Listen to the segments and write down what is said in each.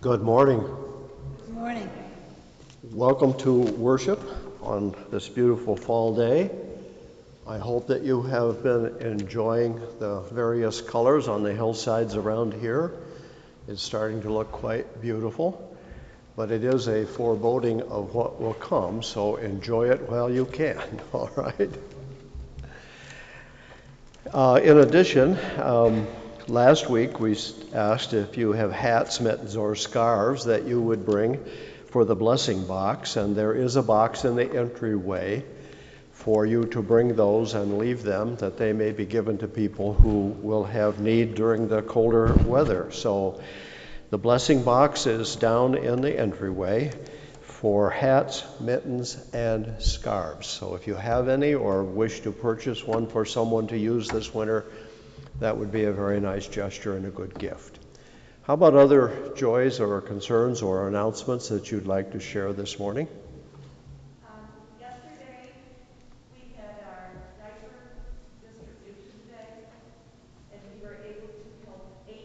Good morning. Good morning. Welcome to worship on this beautiful fall day. I hope that you have been enjoying the various colors on the hillsides around here. It's starting to look quite beautiful, but it is a foreboding of what will come, so enjoy it while you can, all right? In addition, last week, we asked if you have hats, mittens, or scarves that you would bring for the blessing box, and there is a box in the entryway for you to bring those and leave them that they may be given to people who will have need during the colder weather. So the blessing box is down in the entryway for hats, mittens, and scarves. So if you have any or wish to purchase one for someone to use this winter, that would be a very nice gesture and a good gift. How about other joys or concerns or announcements that you'd like to share this morning? Yesterday, we had our diaper distribution day, and we were able to help 18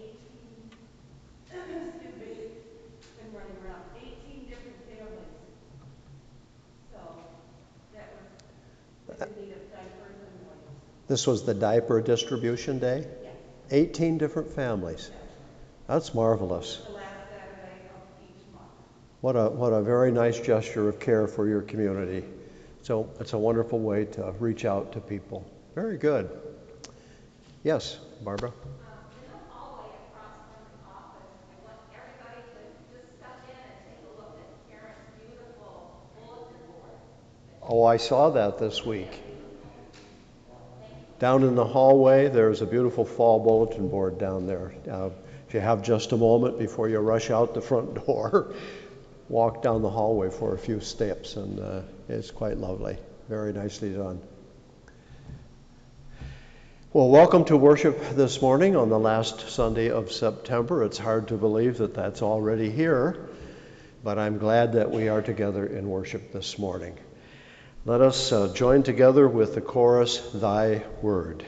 different families. So that was in need of diapers and wipes. This was the diaper distribution day? Yeah. 18 different families. That's marvelous. The last Saturday of each month. What a very nice gesture of care for your community. So it's a wonderful way to reach out to people. Very good. Yes, Barbara? In the hallway across from the office, I want everybody to just step in and take a look at Karen's beautiful bulletin board. Oh, I saw that this week. Down in the hallway, there's a beautiful fall bulletin board down there. If you have just a moment before you rush out the front door, walk down the hallway for a few steps, and it's quite lovely. Very nicely done. Well, welcome to worship this morning on the last Sunday of September. It's hard to believe that that's already here, but I'm glad that we are together in worship this morning. Let us join together with the chorus, Thy Word.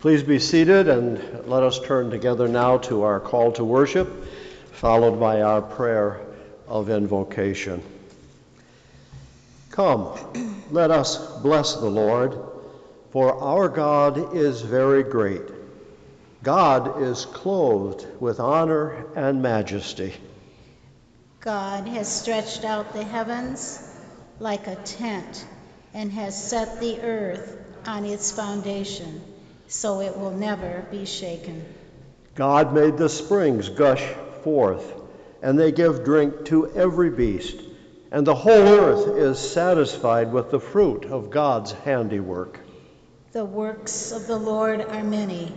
Please be seated, and let us turn together now to our call to worship, followed by our prayer of invocation. Come, let us bless the Lord, for our God is very great. God is clothed with honor and majesty. God has stretched out the heavens like a tent and has set the earth on its foundation, so it will never be shaken. God made the springs gush forth, and they give drink to every beast, and the whole earth is satisfied with the fruit of God's handiwork. The works of the Lord are many,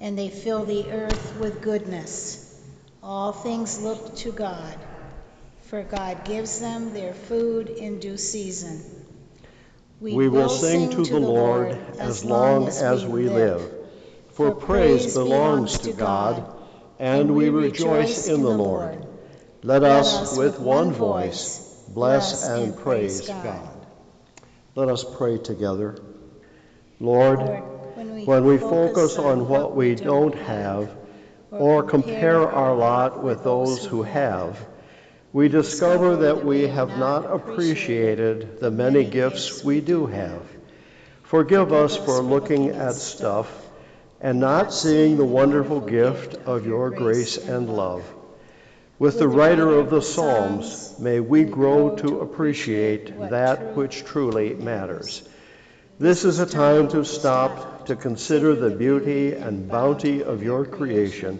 and they fill the earth with goodness. All things look to God, for God gives them their food in due season. We will sing to the Lord as long as we live, for praise belongs to God, and we rejoice in the Lord. Let us with one voice bless and praise God. Let us pray together. Lord, when we focus on what we don't have, or compare our lot with those who have, we discover that we have not appreciated the many gifts we do have. Forgive us for looking at stuff and not seeing the wonderful gift of your grace and love. With the writer of the Psalms, may we grow to appreciate that which truly matters. This is a time to stop to consider the beauty and bounty of your creation,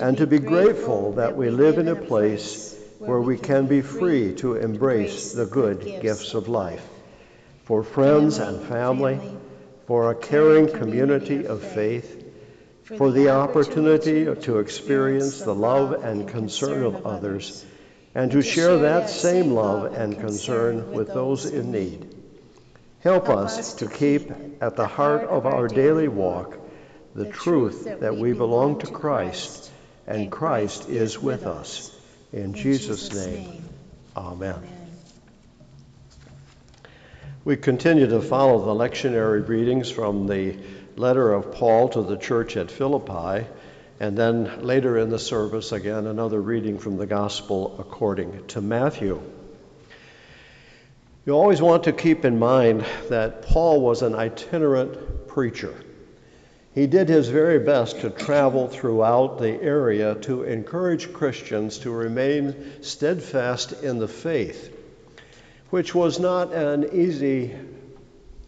and to be grateful that we live in a place where we can be free to embrace the good gifts of life. For friends and family, for a caring community of faith, for the opportunity to experience the love and concern of others, and to share that same love and concern with those in need. Help us to keep at the heart of our daily walk the truth that we belong to Christ, and Christ is with us. In Jesus' name, amen. We continue to follow the lectionary readings from the letter of Paul to the church at Philippi, and then later in the service, again, another reading from the Gospel according to Matthew. You always want to keep in mind that Paul was an itinerant preacher. He did his very best to travel throughout the area to encourage Christians to remain steadfast in the faith, which was not an easy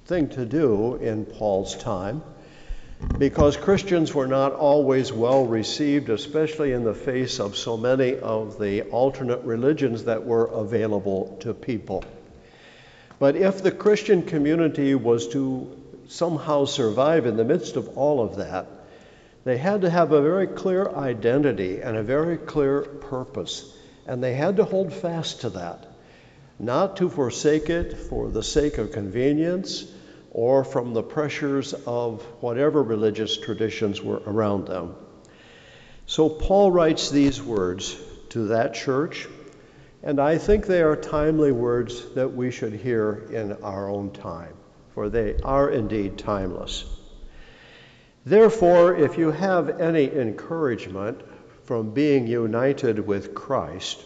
thing to do in Paul's time, because Christians were not always well received, especially in the face of so many of the alternate religions that were available to people. But if the Christian community was to somehow survive in the midst of all of that, they had to have a very clear identity and a very clear purpose, and they had to hold fast to that, not to forsake it for the sake of convenience or from the pressures of whatever religious traditions were around them. So Paul writes these words to that church, and I think they are timely words that we should hear in our own time, for they are indeed timeless. Therefore, if you have any encouragement from being united with Christ,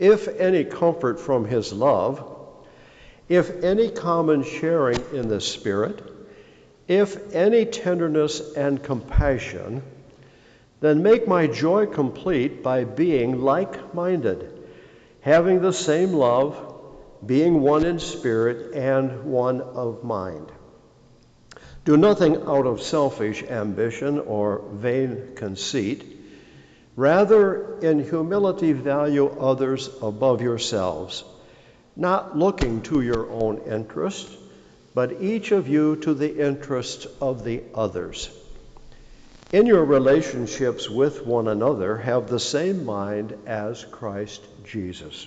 if any comfort from his love, if any common sharing in the Spirit, if any tenderness and compassion, then make my joy complete by being like-minded, having the same love, being one in spirit and one of mind. Do nothing out of selfish ambition or vain conceit. Rather, in humility value others above yourselves, not looking to your own interests, but each of you to the interests of the others. In your relationships with one another, have the same mind as Christ Jesus,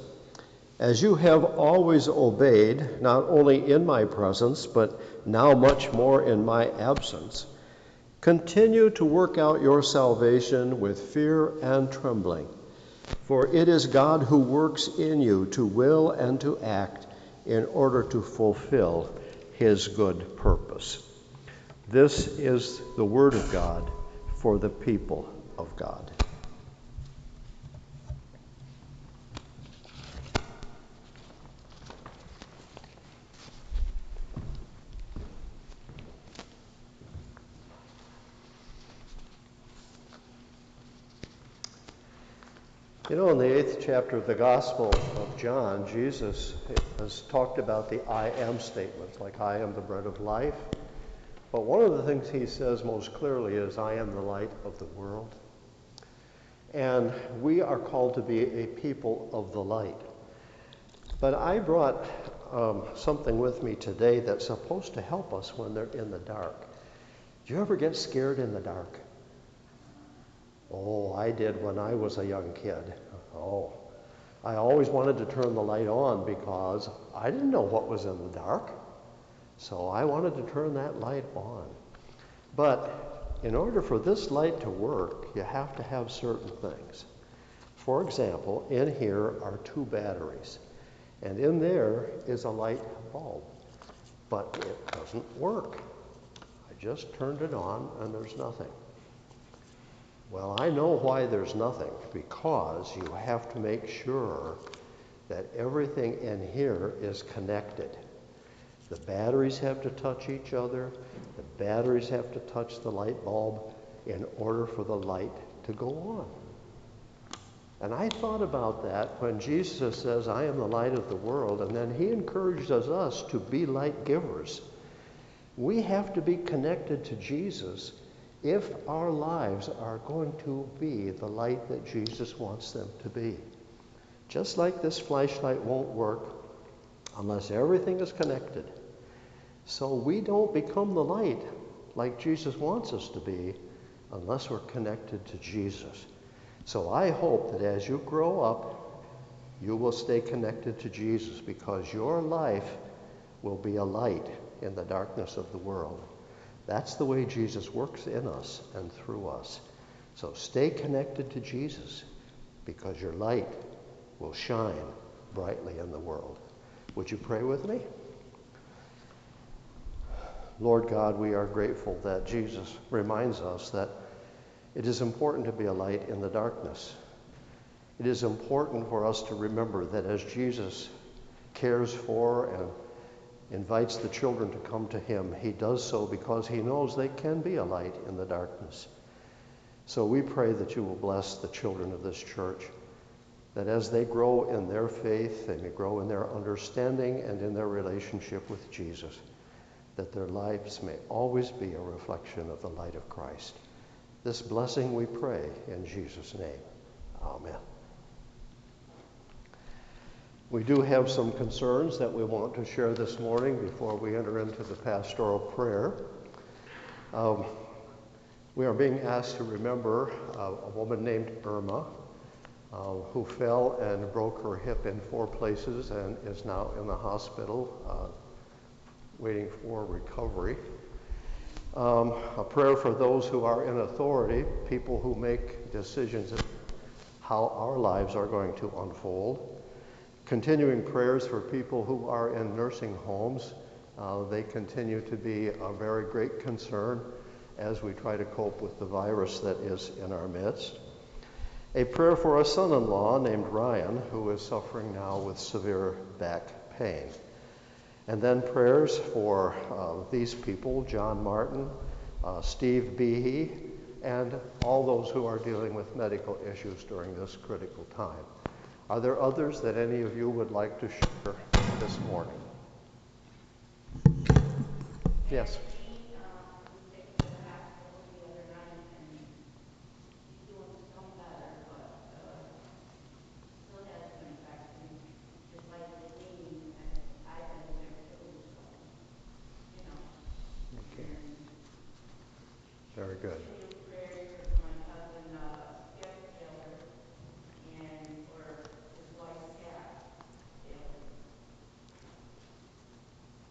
as you have always obeyed, not only in my presence, but now much more in my absence, continue to work out your salvation with fear and trembling, for it is God who works in you to will and to act in order to fulfill his good purpose. This is the word of God for the people of God. You know, in the 8th chapter of the Gospel of John, Jesus has talked about the I am statements, like I am the bread of life. But one of the things he says most clearly is, I am the light of the world. And we are called to be a people of the light. But I brought something with me today that's supposed to help us when they're in the dark. Do you ever get scared in the dark? Oh, I did when I was a young kid. Oh, I always wanted to turn the light on because I didn't know what was in the dark. So I wanted to turn that light on. But in order for this light to work, you have to have certain things. For example, in here are 2 batteries. And in there is a light bulb. But it doesn't work. I just turned it on and there's nothing. Well, I know why there's nothing, because you have to make sure that everything in here is connected. The batteries have to touch each other, the batteries have to touch the light bulb in order for the light to go on. And I thought about that when Jesus says, I am the light of the world, and then he encourages us to be light givers. We have to be connected to Jesus if our lives are going to be the light that Jesus wants them to be. Just like this flashlight won't work unless everything is connected. So we don't become the light like Jesus wants us to be unless we're connected to Jesus. So I hope that as you grow up, you will stay connected to Jesus, because your life will be a light in the darkness of the world. That's the way Jesus works in us and through us. So stay connected to Jesus, because your light will shine brightly in the world. Would you pray with me? Lord God, we are grateful that Jesus reminds us that it is important to be a light in the darkness. It is important for us to remember that as Jesus cares for and invites the children to come to him, he does so because he knows they can be a light in the darkness. So we pray that you will bless the children of this church, that as they grow in their faith, they may grow in their understanding and in their relationship with Jesus, that their lives may always be a reflection of the light of Christ. This blessing we pray in Jesus' name. Amen. We do have some concerns that we want to share this morning before we enter into the pastoral prayer. We are being asked to remember a woman named Irma, who fell and broke her hip in 4 places and is now in the hospital waiting for recovery. A prayer for those who are in authority, people who make decisions of how our lives are going to unfold. Continuing prayers for people who are in nursing homes. They continue to be a very great concern as we try to cope with the virus that is in our midst. A prayer for a son-in-law named Ryan, who is suffering now with severe back pain. And then prayers for these people, John Martin, Steve Behe, and all those who are dealing with medical issues during this critical time. Are there others that any of you would like to share this morning? Yes. good.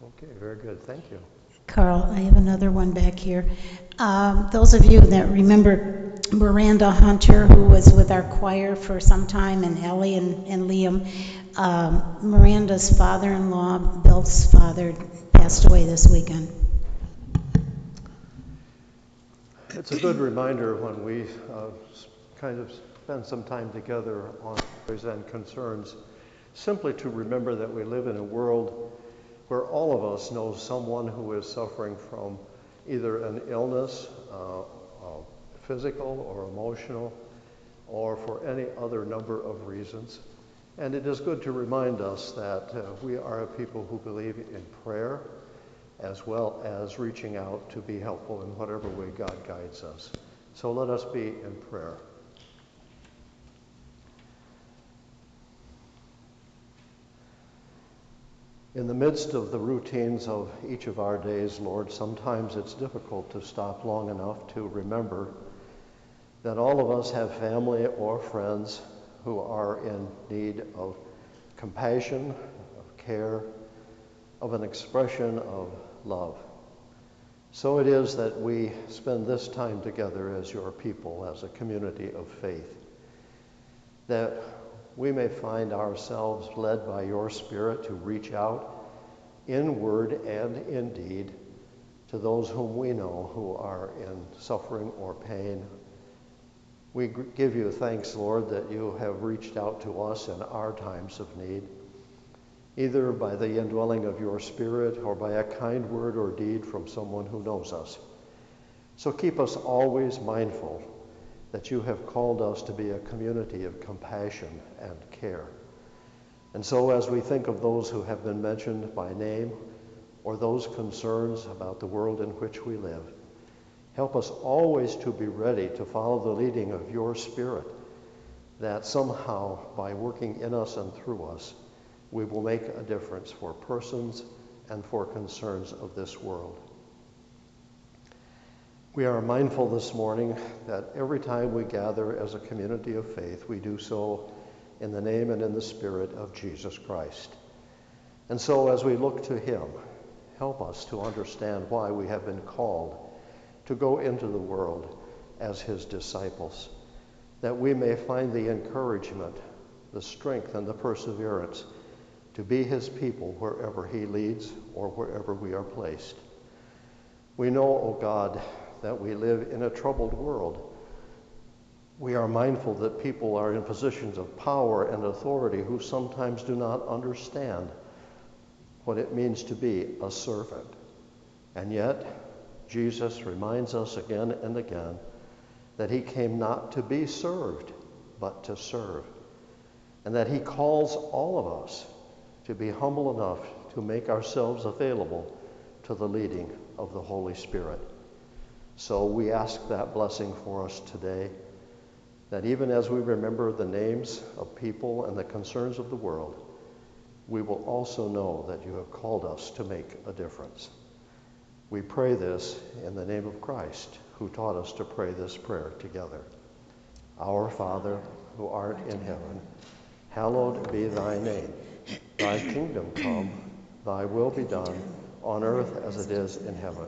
Okay, very good. Thank you. Carl, I have another one back here. Those of you that remember Miranda Hunter, who was with our choir for some time, and Ellie and Liam, Miranda's father-in-law, Bill's father, passed away this weekend. It's a good reminder when we kind of spend some time together on joys and concerns, simply to remember that we live in a world where all of us know someone who is suffering from either an illness, physical or emotional, or for any other number of reasons. And it is good to remind us that we are a people who believe in prayer, as well as reaching out to be helpful in whatever way God guides us. So let us be in prayer. In the midst of the routines of each of our days, Lord, sometimes it's difficult to stop long enough to remember that all of us have family or friends who are in need of compassion, of care, of an expression of love. So it is that we spend this time together as your people, as a community of faith, that we may find ourselves led by your Spirit to reach out in word and in deed to those whom we know who are in suffering or pain. We give you thanks, Lord, that you have reached out to us in our times of need, either by the indwelling of your Spirit or by a kind word or deed from someone who knows us. So keep us always mindful that you have called us to be a community of compassion and care. And so as we think of those who have been mentioned by name or those concerns about the world in which we live, help us always to be ready to follow the leading of your Spirit, that somehow by working in us and through us, we will make a difference for persons and for concerns of this world. We are mindful this morning that every time we gather as a community of faith, we do so in the name and in the Spirit of Jesus Christ. And so as we look to him, help us to understand why we have been called to go into the world as his disciples, that we may find the encouragement, the strength, and the perseverance to be his people wherever he leads or wherever we are placed. We know, O God, that we live in a troubled world. We are mindful that people are in positions of power and authority who sometimes do not understand what it means to be a servant. And yet, Jesus reminds us again and again that he came not to be served, but to serve, and that he calls all of us to be humble enough to make ourselves available to the leading of the Holy Spirit. So we ask that blessing for us today, that even as we remember the names of people and the concerns of the world, we will also know that you have called us to make a difference. We pray this in the name of Christ, who taught us to pray this prayer together. Our Father, who art in heaven, hallowed be thy name. Thy kingdom come, thy will be done, on earth as it is in heaven.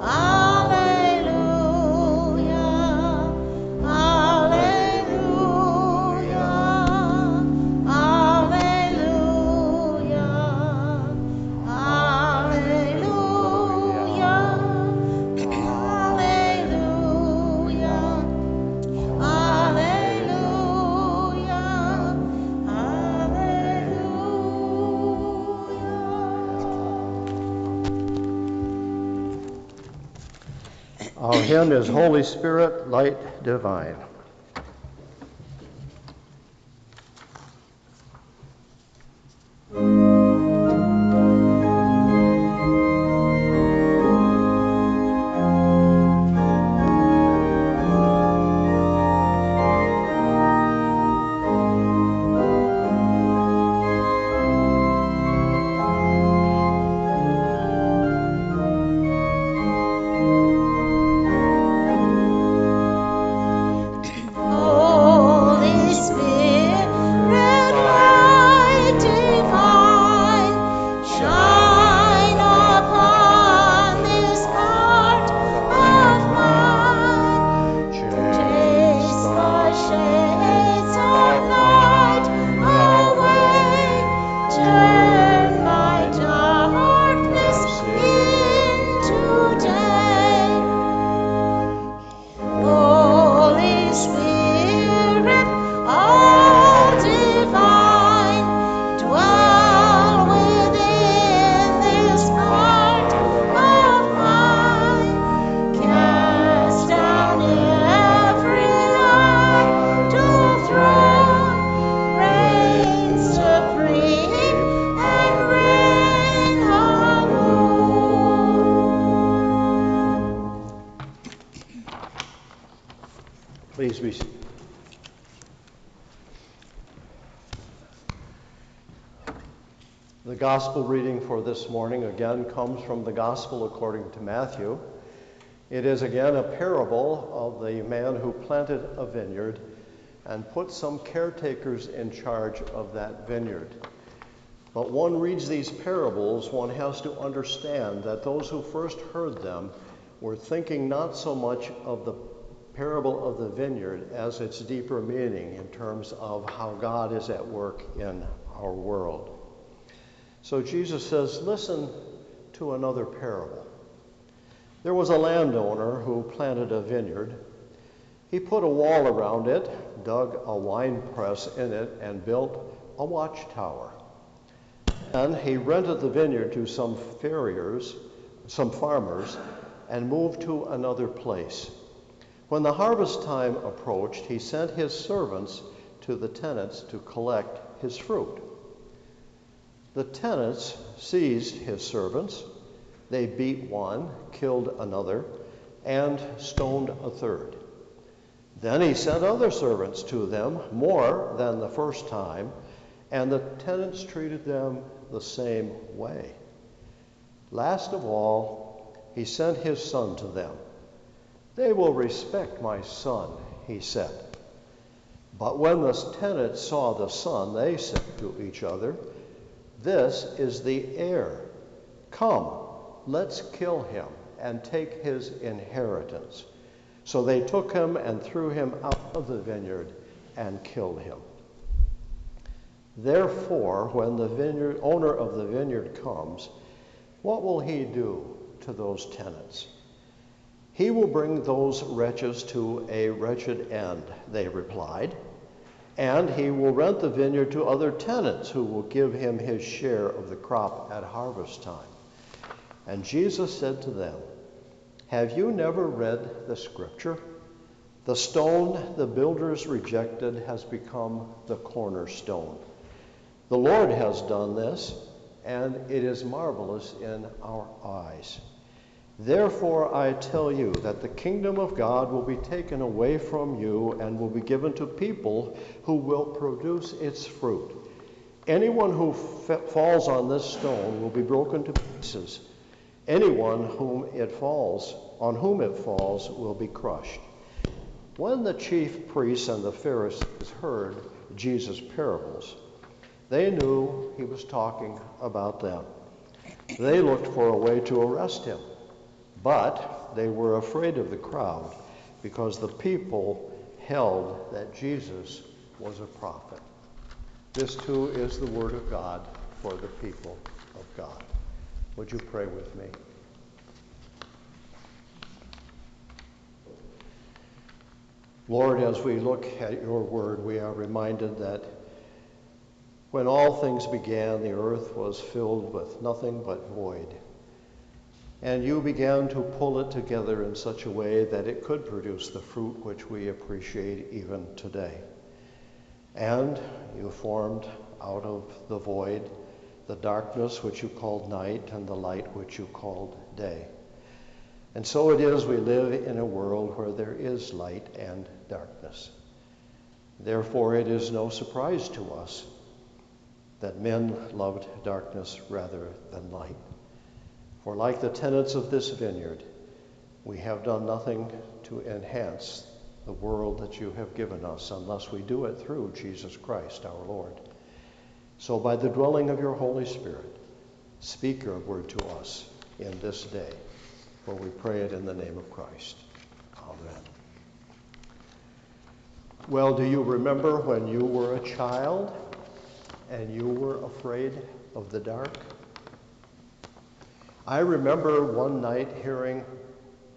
Alleluia. Our hymn is Holy Spirit, Light Divine. Please be seated. The gospel reading for this morning again comes from the gospel according to Matthew. It is again a parable of the man who planted a vineyard and put some caretakers in charge of that vineyard. But one reads these parables, one has to understand that those who first heard them were thinking not so much of the parable of the vineyard as its deeper meaning in terms of how God is at work in our world. So Jesus says, listen to another parable. There was a landowner who planted a vineyard. He put a wall around it, dug a wine press in it, and built a watchtower. Then he rented the vineyard to some farmers, and moved to another place. When the harvest time approached, he sent his servants to the tenants to collect his fruit. The tenants seized his servants. They beat one, killed another, and stoned a third. Then he sent other servants to them, more than the first time, and the tenants treated them the same way. Last of all, he sent his son to them. They will respect my son, he said. But when the tenants saw the son, they said to each other, this is the heir. Come, let's kill him and take his inheritance. So they took him and threw him out of the vineyard and killed him. Therefore, when the owner of the vineyard comes, what will he do to those tenants? He will bring those wretches to a wretched end, they replied. And he will rent the vineyard to other tenants who will give him his share of the crop at harvest time. And Jesus said to them, have you never read the scripture? The stone the builders rejected has become the cornerstone. The Lord has done this, and it is marvelous in our eyes. Therefore I tell you that the kingdom of God will be taken away from you and will be given to people who will produce its fruit. Anyone who falls on this stone will be broken to pieces. Anyone on whom it falls will be crushed. When the chief priests and the Pharisees heard Jesus' parables, they knew he was talking about them. They looked for a way to arrest him. But they were afraid of the crowd because the people held that Jesus was a prophet. This too is the word of God for the people of God. Would you pray with me? Lord, as we look at your word, we are reminded that when all things began, the earth was filled with nothing but void. And you began to pull it together in such a way that it could produce the fruit which we appreciate even today. And you formed out of the void the darkness which you called night and the light which you called day. And so it is we live in a world where there is light and darkness. Therefore it is no surprise to us that men loved darkness rather than light. For like the tenants of this vineyard, we have done nothing to enhance the world that you have given us unless we do it through Jesus Christ our Lord. So by the dwelling of your Holy Spirit, speak your word to us in this day, for we pray it in the name of Christ. Amen. Well, do you remember when you were a child and you were afraid of the dark? I remember one night hearing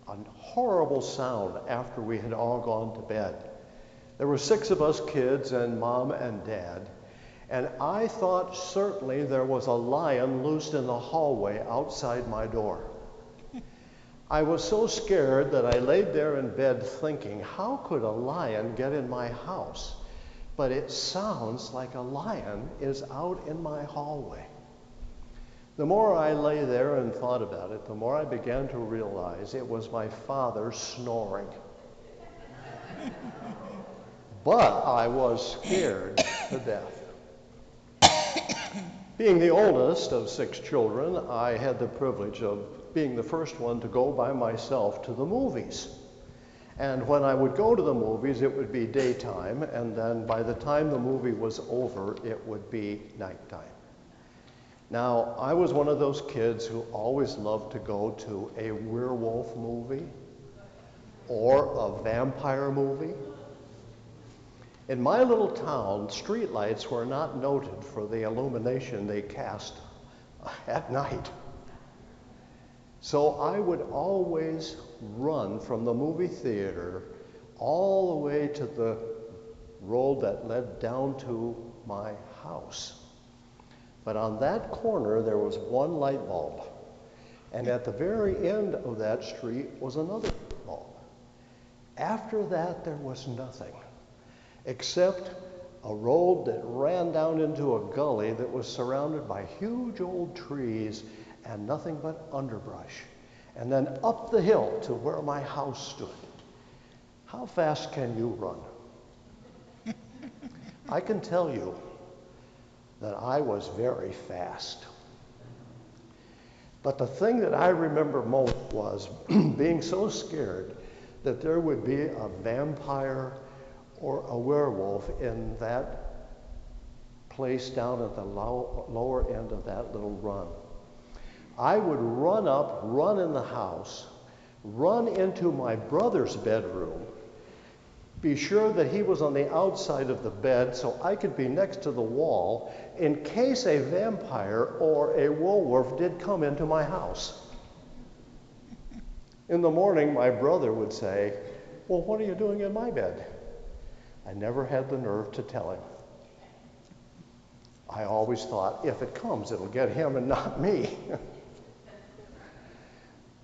a horrible sound after we had all gone to bed. There were 6 of us kids and Mom and Dad, and I thought certainly there was a lion loosed in the hallway outside my door. I was so scared that I laid there in bed thinking, how could a lion get in my house? But it sounds like a lion is out in my hallway. The more I lay there and thought about it, the more I began to realize it was my father snoring. but I was scared to death. Being the oldest of 6 children, I had the privilege of being the first one to go by myself to the movies. And when I would go to the movies, it would be daytime, and then by the time the movie was over, it would be nighttime. Now, I was one of those kids who always loved to go to a werewolf movie or a vampire movie. In my little town, streetlights were not noted for the illumination they cast at night. So I would always run from the movie theater all the way to the road that led down to my house. But on that corner, there was one light bulb. And at the very end of that street was another light bulb. After that, there was nothing, except a road that ran down into a gully that was surrounded by huge old trees and nothing but underbrush. And then up the hill to where my house stood. How fast can you run? I can tell you that I was very fast. But the thing that I remember most was being so scared that there would be a vampire or a werewolf in that place down at the lower end of that little run. I would run up, run in the house, run into my brother's bedroom, be sure that he was on the outside of the bed so I could be next to the wall in case a vampire or a werewolf did come into my house. In the morning, my brother would say, "Well, what are you doing in my bed?" I never had the nerve to tell him. I always thought, if it comes, it'll get him and not me.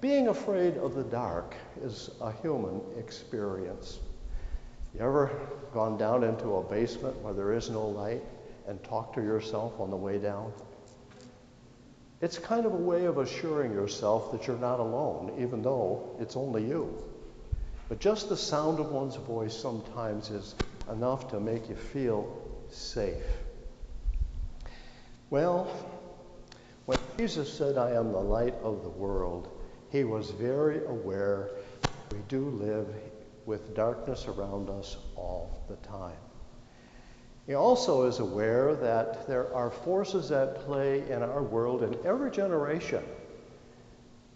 Being afraid of the dark is a human experience. You ever gone down into a basement where there is no light and talked to yourself on the way down? It's kind of a way of assuring yourself that you're not alone, even though it's only you. But just the sound of one's voice sometimes is enough to make you feel safe. Well, when Jesus said, "I am the light of the world," he was very aware we do live with darkness around us all the time. He also is aware that there are forces at play in our world in every generation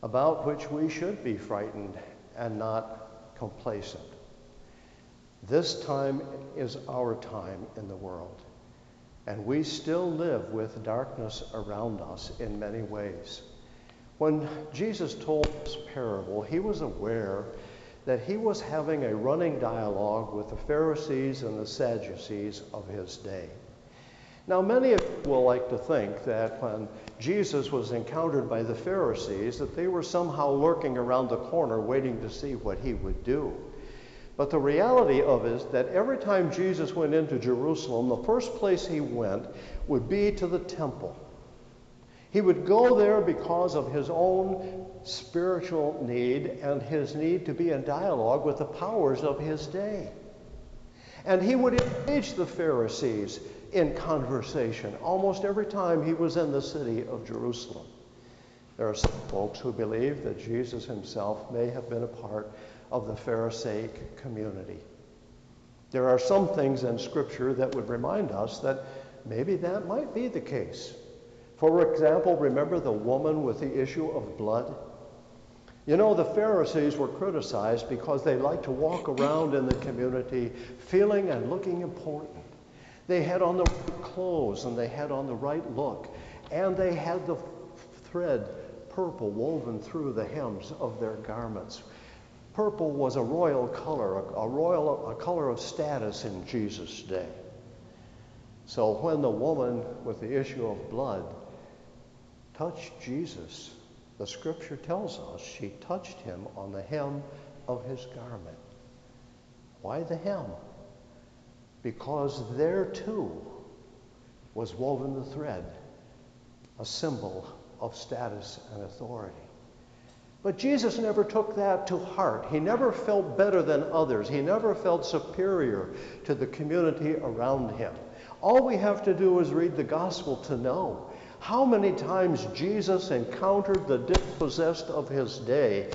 about which we should be frightened and not complacent. This time is our time in the world, and we still live with darkness around us in many ways. When Jesus told this parable, he was aware that he was having a running dialogue with the Pharisees and the Sadducees of his day. Now, many of you will like to think that when Jesus was encountered by the Pharisees, that they were somehow lurking around the corner waiting to see what he would do. But the reality of it is that every time Jesus went into Jerusalem, the first place he went would be to the temple. He would go there because of his own spiritual need and his need to be in dialogue with the powers of his day. And he would engage the Pharisees in conversation almost every time he was in the city of Jerusalem. There are some folks who believe that Jesus himself may have been a part of the Pharisaic community. There are some things in Scripture that would remind us that maybe that might be the case. For example, remember the woman with the issue of blood? You know, the Pharisees were criticized because they liked to walk around in the community feeling and looking important. They had on the right clothes, and they had on the right look, and they had the thread purple woven through the hems of their garments. Purple was a royal color, a color of status in Jesus' day. So when the woman with the issue of blood touched Jesus, the Scripture tells us she touched him on the hem of his garment. Why the hem? Because there too was woven the thread, a symbol of status and authority. But Jesus never took that to heart. He never felt better than others. He never felt superior to the community around him. All we have to do is read the gospel to know how many times Jesus encountered the dispossessed of his day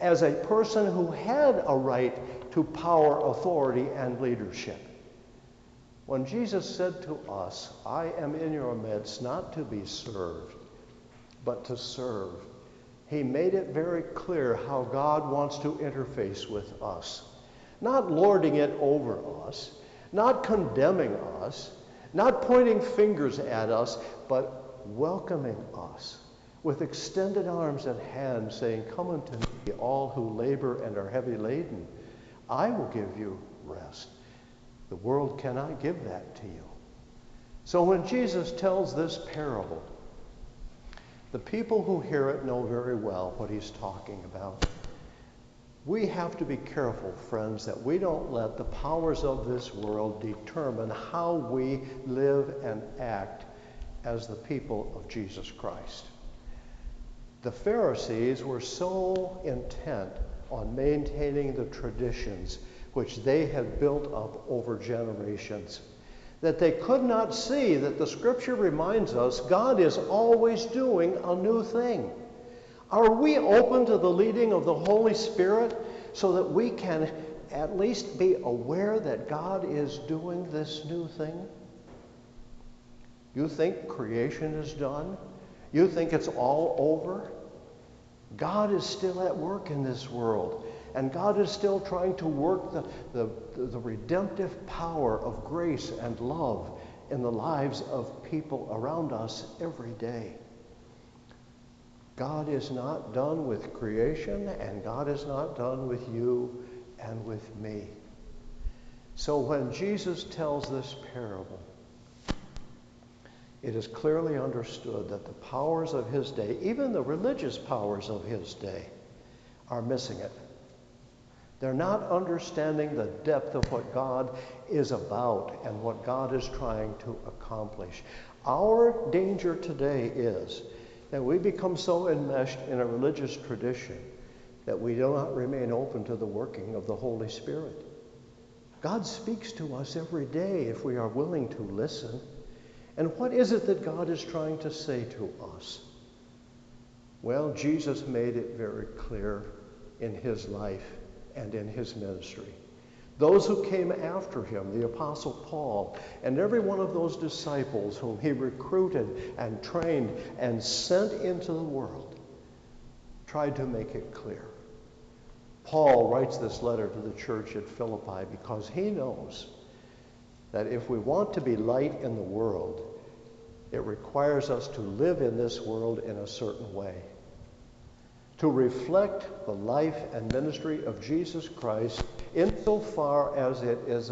as a person who had a right to power, authority, and leadership. When Jesus said to us, I am in your midst not to be served, but to serve, he made it very clear how God wants to interface with us. Not lording it over us, not condemning us, not pointing fingers at us, but welcoming us with extended arms and hands, saying, come unto me, all who labor and are heavy laden. I will give you rest. The world cannot give that to you. So when Jesus tells this parable, the people who hear it know very well what he's talking about. We have to be careful, friends, that we don't let the powers of this world determine how we live and act as the people of Jesus Christ. The Pharisees were so intent on maintaining the traditions which they had built up over generations, that they could not see that the Scripture reminds us God is always doing a new thing. Are we open to the leading of the Holy Spirit so that we can at least be aware that God is doing this new thing? You think creation is done? You think it's all over? God is still at work in this world. And God is still trying to work the redemptive power of grace and love in the lives of people around us every day. God is not done with creation, and God is not done with you and with me. So when Jesus tells this parable, it is clearly understood that the powers of his day, even the religious powers of his day, are missing it. They're not understanding the depth of what God is about and what God is trying to accomplish. Our danger today is that we become so enmeshed in a religious tradition that we do not remain open to the working of the Holy Spirit. God speaks to us every day if we are willing to listen. And what is it that God is trying to say to us? Well, Jesus made it very clear in his life and in his ministry. Those who came after him, the Apostle Paul, and every one of those disciples whom he recruited and trained and sent into the world, tried to make it clear. Paul writes this letter to the church at Philippi because he knows that if we want to be light in the world, it requires us to live in this world in a certain way, to reflect the life and ministry of Jesus Christ insofar as it is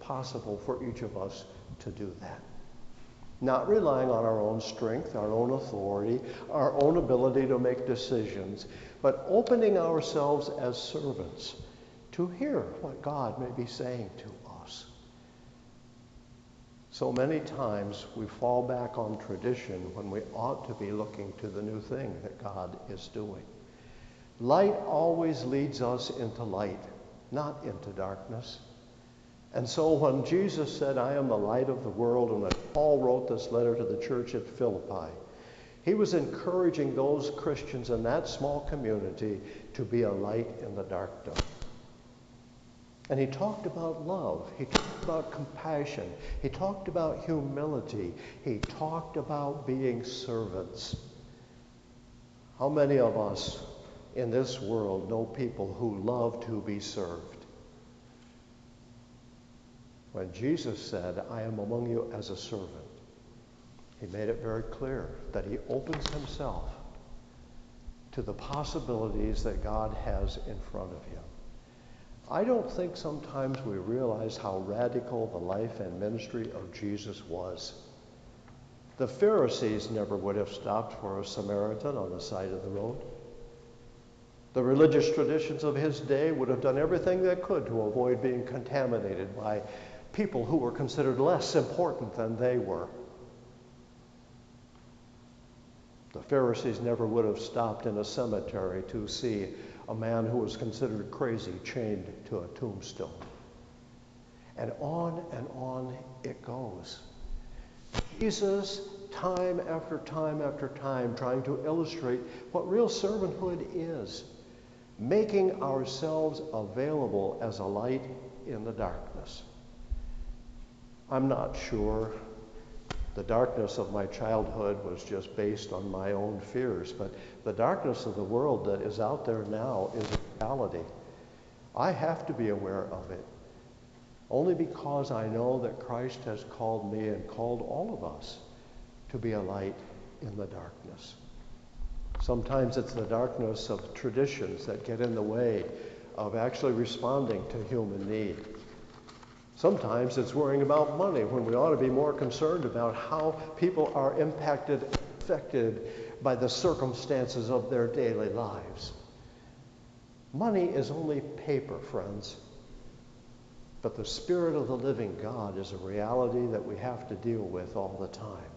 possible for each of us to do that. Not relying on our own strength, our own authority, our own ability to make decisions, but opening ourselves as servants to hear what God may be saying to us. So many times we fall back on tradition when we ought to be looking to the new thing that God is doing. Light always leads us into light, not into darkness. And so when Jesus said, I am the light of the world, and when Paul wrote this letter to the church at Philippi, he was encouraging those Christians in that small community to be a light in the darkness. And he talked about love, he talked about compassion, he talked about humility, he talked about being servants. How many of us in this world know people who love to be served? When Jesus said, I am among you as a servant, he made it very clear that he opens himself to the possibilities that God has in front of him. I don't think sometimes we realize how radical the life and ministry of Jesus was. The Pharisees never would have stopped for a Samaritan on the side of the road. The religious traditions of his day would have done everything they could to avoid being contaminated by people who were considered less important than they were. The Pharisees never would have stopped in a cemetery to see a man who was considered crazy chained to a tombstone. And on it goes. Jesus, time after time after time, trying to illustrate what real servanthood is, making ourselves available as a light in the darkness. I'm not sure the darkness of my childhood was just based on my own fears, but the darkness of the world that is out there now is a reality. I have to be aware of it, only because I know that Christ has called me and called all of us to be a light in the darkness. Sometimes it's the darkness of traditions that get in the way of actually responding to human need. Sometimes it's worrying about money when we ought to be more concerned about how people are impacted, affected by the circumstances of their daily lives. Money is only paper, friends. But the Spirit of the living God is a reality that we have to deal with all the time.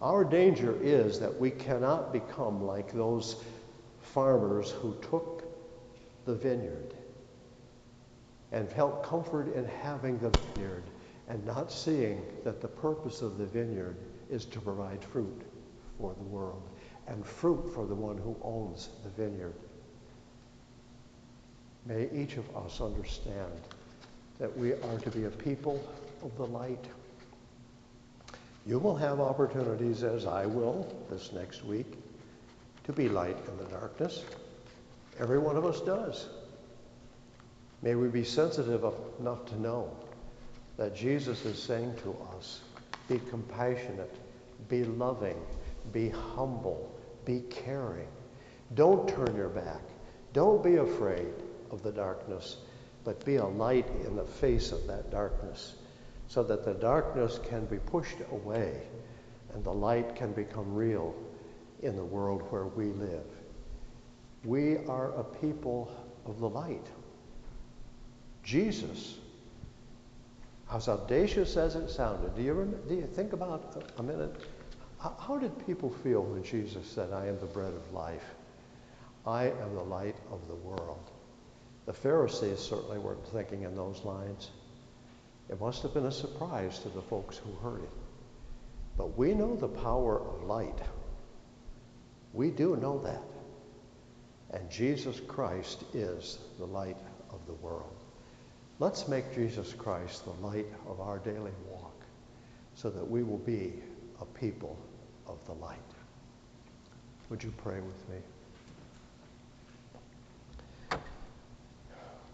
Our danger is that we cannot become like those farmers who took the vineyard and felt comfort in having the vineyard and not seeing that the purpose of the vineyard is to provide fruit for the world and fruit for the one who owns the vineyard. May each of us understand that we are to be a people of the light. You will have opportunities, as I will this next week, to be light in the darkness. Every one of us does. May we be sensitive enough to know that Jesus is saying to us, be compassionate, be loving, be humble, be caring. Don't turn your back. Don't be afraid of the darkness, but be a light in the face of that darkness, so that the darkness can be pushed away and the light can become real in the world where we live. We are a people of the light. Jesus, as audacious as it sounded, do you think about a minute, how did people feel when Jesus said, I am the bread of life, I am the light of the world? The Pharisees certainly weren't thinking in those lines. It must have been a surprise to the folks who heard it. But we know the power of light. We do know that. And Jesus Christ is the light of the world. Let's make Jesus Christ the light of our daily walk so that we will be a people of the light. Would you pray with me?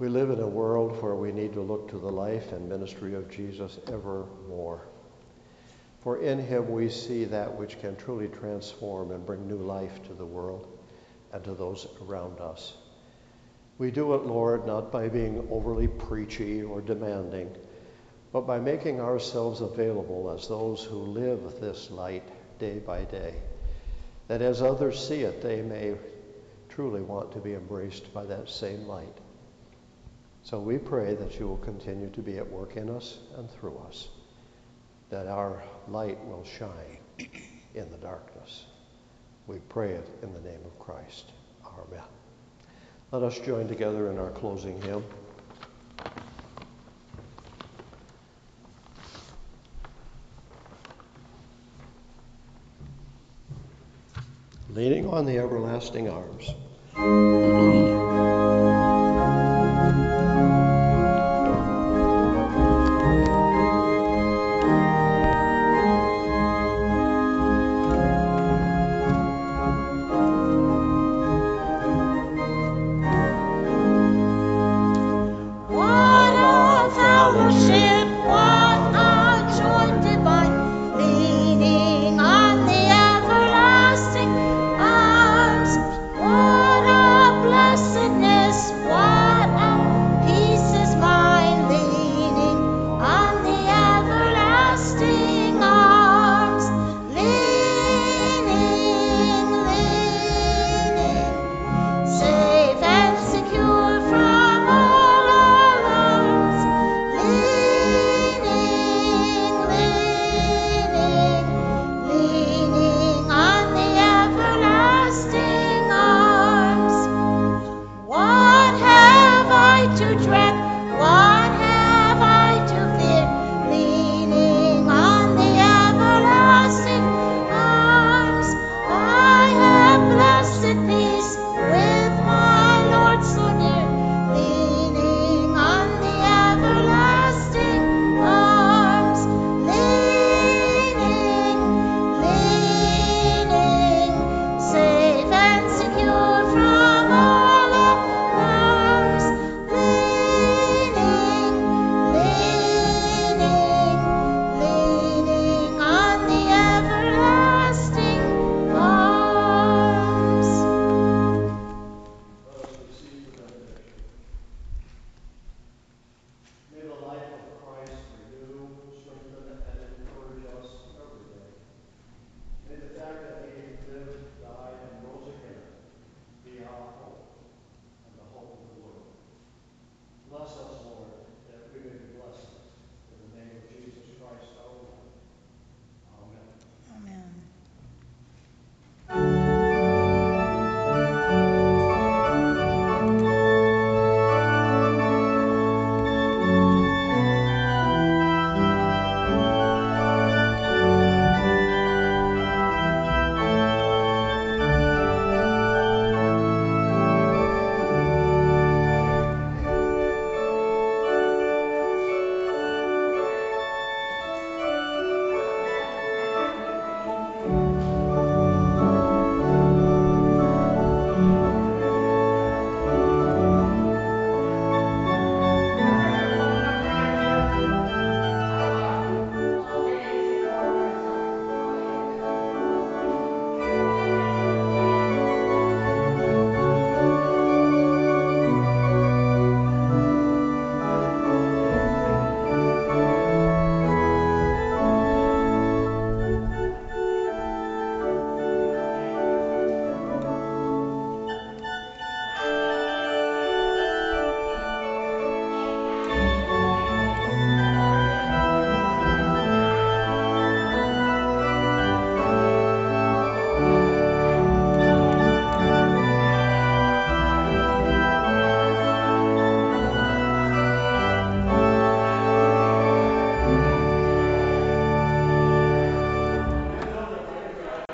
We live in a world where we need to look to the life and ministry of Jesus ever more. For in him we see that which can truly transform and bring new life to the world and to those around us. We do it, Lord, not by being overly preachy or demanding, but by making ourselves available as those who live this light day by day, that as others see it, they may truly want to be embraced by that same light. So we pray that you will continue to be at work in us and through us, that our light will shine in the darkness. We pray it in the name of Christ. Amen. Let us join together in our closing hymn. Leaning on the everlasting arms. Bless church.